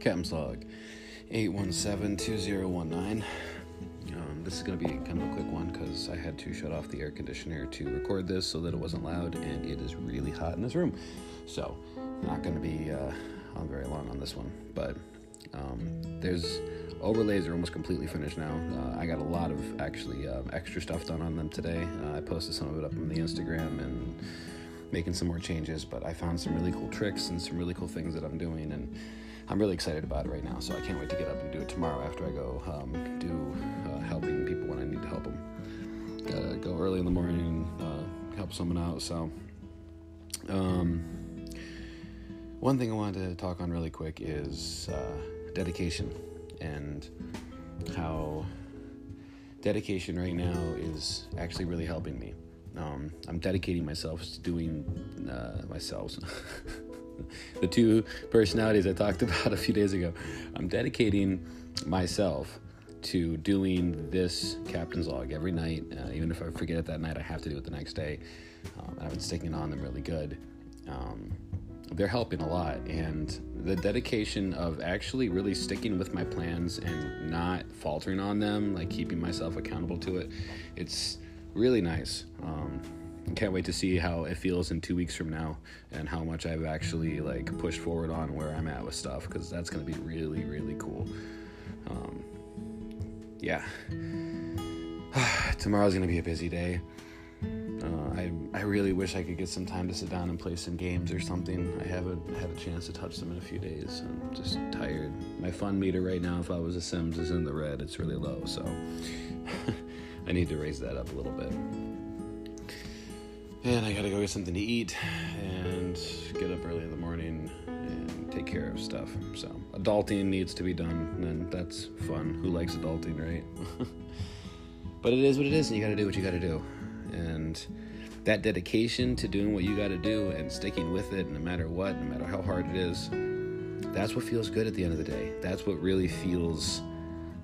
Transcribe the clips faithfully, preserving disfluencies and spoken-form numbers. Captain's Log, eight one seven two zero one nine. Um, this is going to be kind of a quick one because I had to shut off the air conditioner to record this so that it wasn't loud, and it is really hot in this room. So not going to be uh, on very long on this one, but um, there's overlays are almost completely finished now. Uh, I got a lot of actually um, extra stuff done on them today. Uh, I posted some of it up on the Instagram and making some more changes, but I found some really cool tricks and some really cool things that I'm doing, and I'm really excited about it right now, so I can't wait to get up and do it tomorrow after I go um, do uh, helping people when I need to help them. Gotta go early in the morning and uh, help someone out, so um, one thing I wanted to talk on really quick is uh, dedication, and how dedication right now is actually really helping me. Um, I'm dedicating myself to doing uh, myself. The two personalities I talked about a few days ago. I'm dedicating myself to doing this Captain's Log every night. Uh, even if I forget it that night, I have to do it the next day. Um, I've been sticking on them really good. Um, they're helping a lot. And the dedication of actually really sticking with my plans and not faltering on them, like keeping myself accountable to it, it's really nice. Um, can't wait to see how it feels in two weeks from now and how much I've actually like pushed forward on where I'm at with stuff, because that's going to be really, really cool. Um, yeah. Tomorrow's going to be a busy day. Uh, I I really wish I could get some time to sit down and play some games or something. I haven't had a chance to touch them in a few days. I'm just tired. My fun meter right now, if I was a Sims, is in the red. It's really low, so I need to raise that up a little bit. And I gotta go get something to eat and get up early in the morning and take care of stuff. So adulting needs to be done, and that's fun. Who likes adulting, right? But it is what it is, and you gotta do what you gotta do. And that dedication to doing what you gotta do and sticking with it, no matter what, no matter how hard it is, that's what feels good at the end of the day. That's what really feels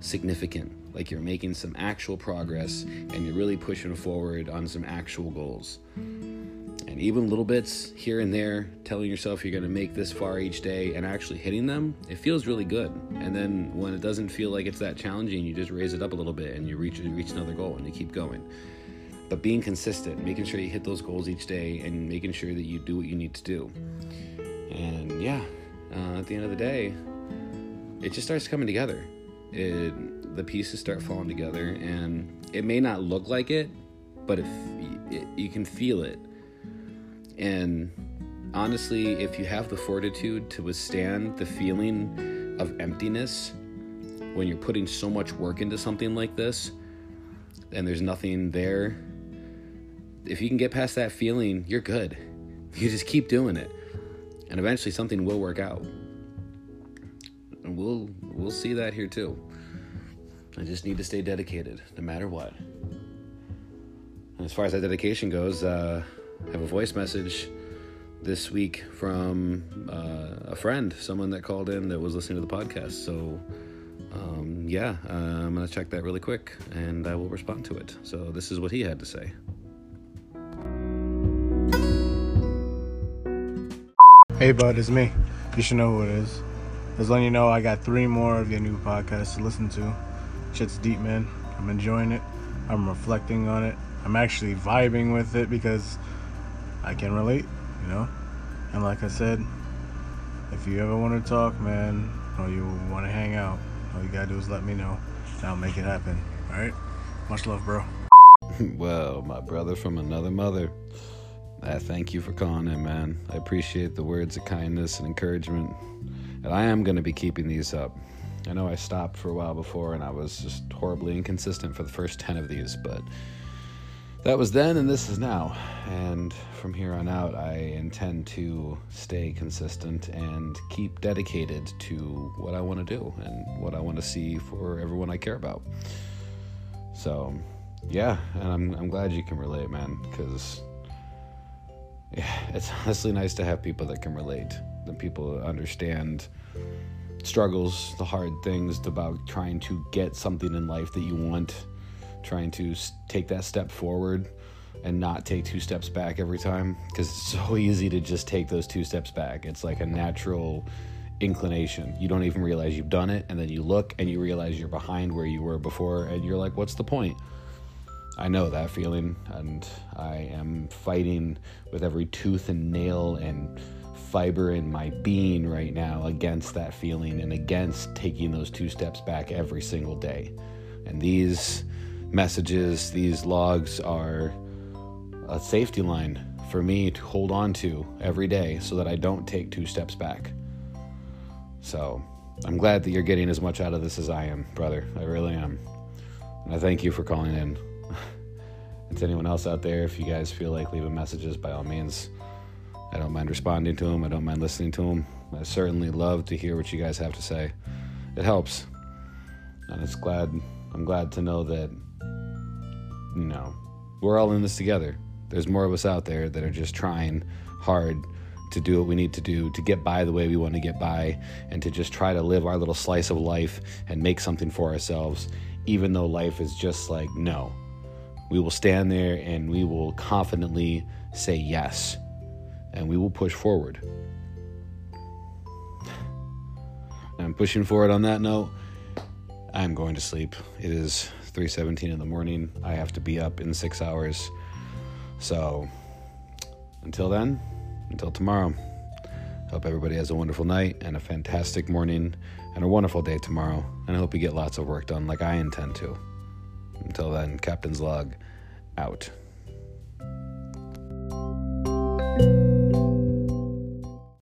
significant. Like you're making some actual progress and you're really pushing forward on some actual goals. And even little bits here and there, telling yourself you're going to make this far each day and actually hitting them, it feels really good. And then when it doesn't feel like it's that challenging, you just raise it up a little bit and you reach, you reach another goal and you keep going. But being consistent, making sure you hit those goals each day and making sure that you do what you need to do. And yeah, uh, at the end of the day, it just starts coming together. It, the pieces start falling together, and it may not look like it, but if it, you can feel it. And honestly, if you have the fortitude to withstand the feeling of emptiness when you're putting so much work into something like this and there's nothing there, if you can get past that feeling, you're good. You just keep doing it, and eventually something will work out. And we'll we'll see that here too. I just need to stay dedicated, no matter what. And as far as that dedication goes, uh, I have a voice message this week from uh, a friend, someone that called in that was listening to the podcast. So, um, yeah, uh, I'm going to check that really quick, and I will respond to it. So this is what he had to say. Hey, bud, it's me. You should know who it is. Just letting you know, I got three more of your new podcasts to listen to. Shit's deep, man. I'm enjoying it. I'm reflecting on it. I'm actually vibing with it because I can relate, you know? And like I said, if you ever want to talk, man, or you want to hang out, all you gotta do is let me know, and I'll make it happen. All right? Much love, bro. Well, my brother from another mother. I thank you for calling in, man. I appreciate the words of kindness and encouragement. And I am going to be keeping these up. I know I stopped for a while before and I was just horribly inconsistent for the first ten of these, but that was then and this is now. And from here on out, I intend to stay consistent and keep dedicated to what I want to do and what I want to see for everyone I care about. So, yeah, and I'm I'm glad you can relate, man, because yeah, it's honestly nice to have people that can relate, that people understand struggles, the hard things about trying to get something in life that you want, trying to take that step forward and not take two steps back every time, because it's so easy to just take those two steps back. It's like a natural inclination. You don't even realize you've done it, and then you look and you realize you're behind where you were before, and you're like, what's the point? I know that feeling, and I am fighting with every tooth and nail and fiber in my being right now against that feeling and against taking those two steps back every single day. And these messages, these logs, are a safety line for me to hold on to every day so that I don't take two steps back. So I'm glad that you're getting as much out of this as I am, brother. I really am. And I thank you for calling in. And to anyone else out there, if you guys feel like leaving messages, by all means, I don't mind responding to them. I don't mind listening to them. I certainly love to hear what you guys have to say. It helps. And it's glad, I'm glad to know that, you know, we're all in this together. There's more of us out there that are just trying hard to do what we need to do to get by the way we want to get by, and to just try to live our little slice of life and make something for ourselves, even though life is just like, no. We will stand there and we will confidently say yes, and we will push forward. I'm pushing forward on that note. I'm going to sleep. It is three seventeen in the morning. I have to be up in six hours. So until then, until tomorrow, hope everybody has a wonderful night and a fantastic morning and a wonderful day tomorrow. And I hope you get lots of work done like I intend to. Until then, Captain's Log, out.